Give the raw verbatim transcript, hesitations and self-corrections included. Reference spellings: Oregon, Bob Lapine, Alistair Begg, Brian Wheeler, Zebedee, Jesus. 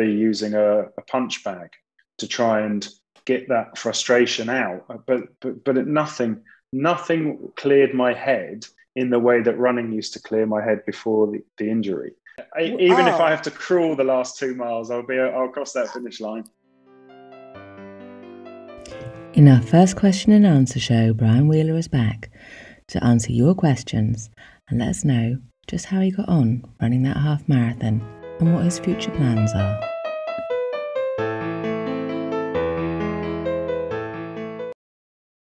be using a, a punch bag to try and get that frustration out. But but but it, nothing nothing cleared my head in the way that running used to clear my head before the, the injury. I, even oh. if I have to crawl the last two miles, I'll be I'll cross that finish line. In our first question and answer show, Brian Wheeler is back to answer your questions and let us know just how he got on running that half marathon and what his future plans are.